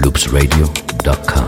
loopsradio.com.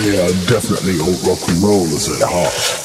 They are definitely old rock and rollers at heart.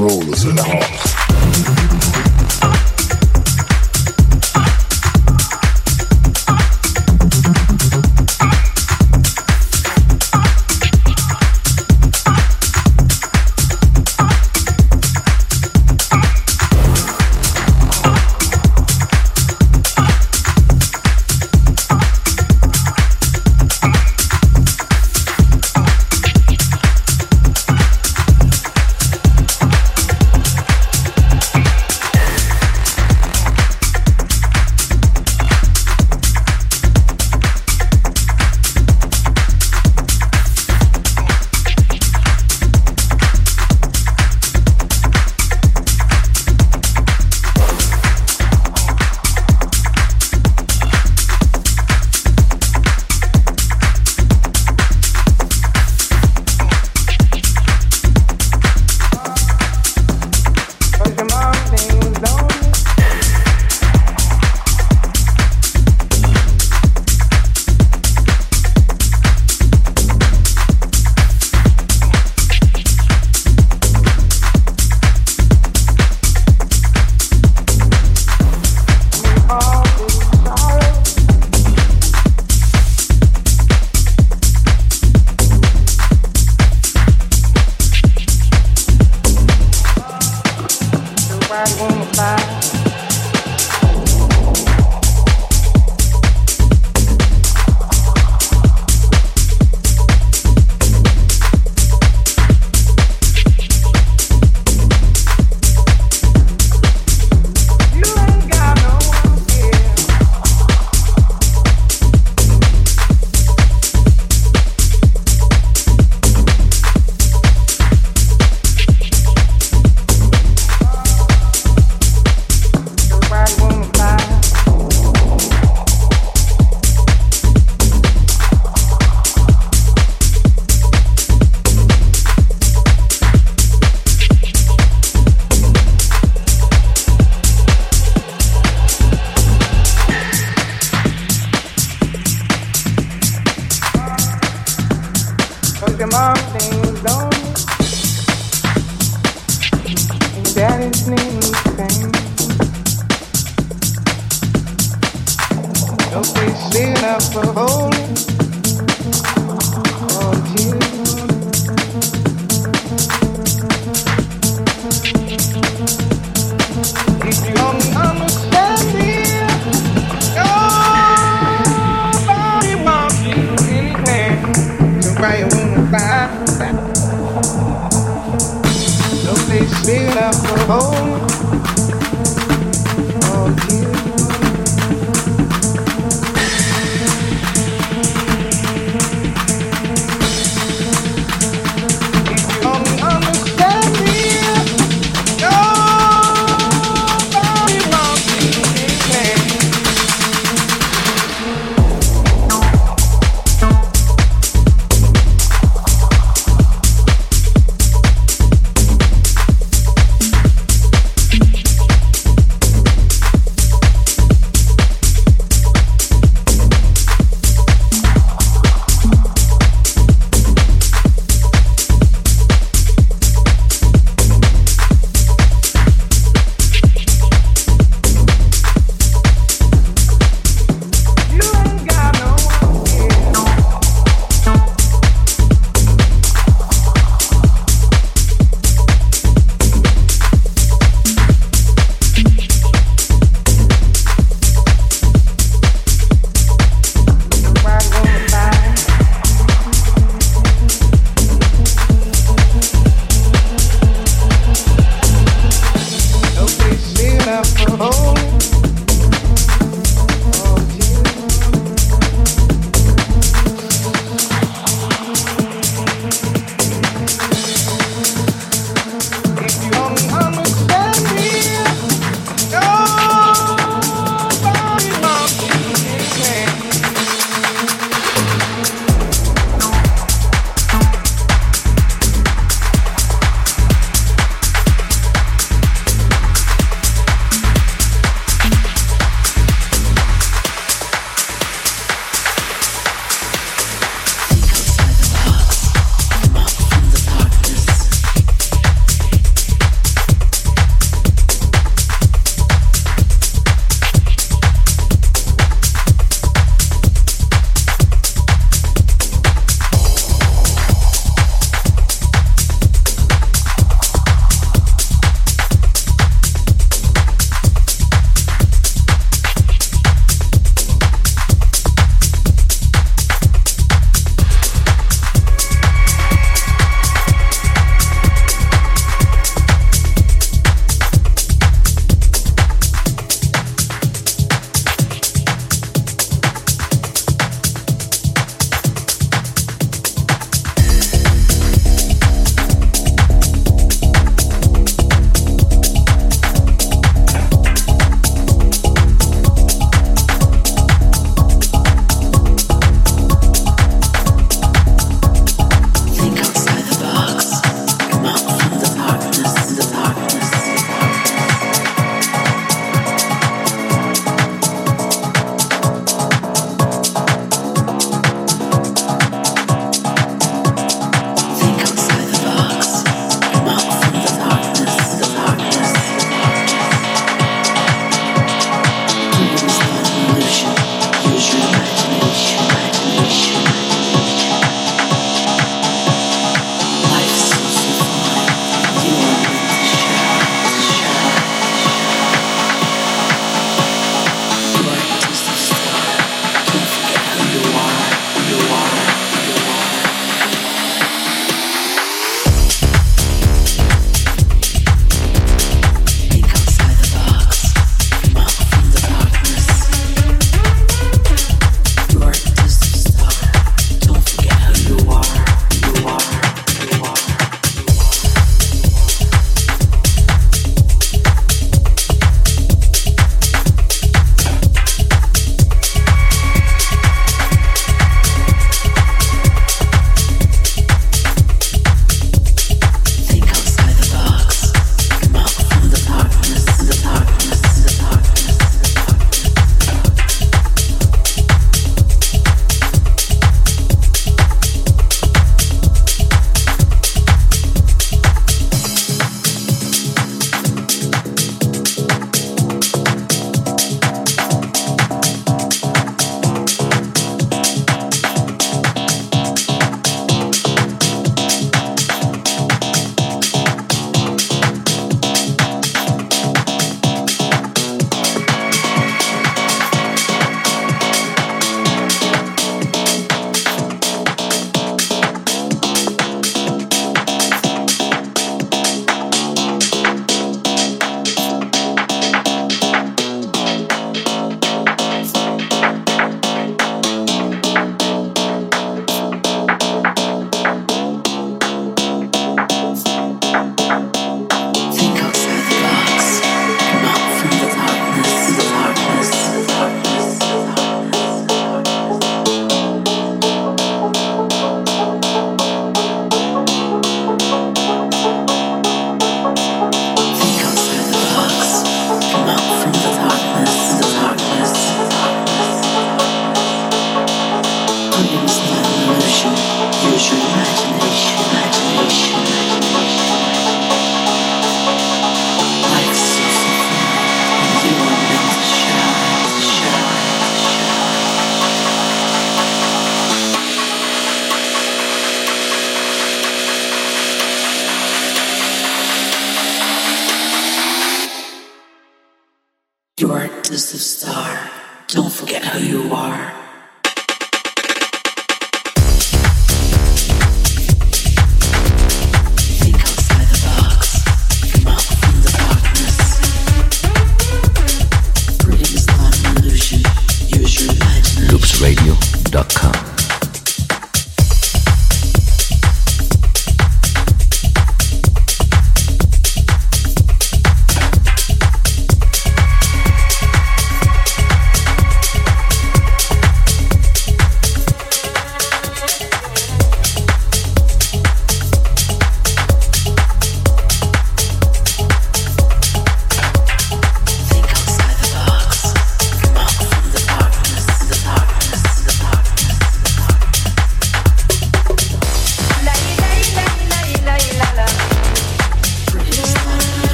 Rollers in the heart. them all things, don't you? And daddy's name is fame. Don't be seen up for holding. Big enough for home. Oh, yeah. If you only understand me, nobody wants me to be.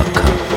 radio.com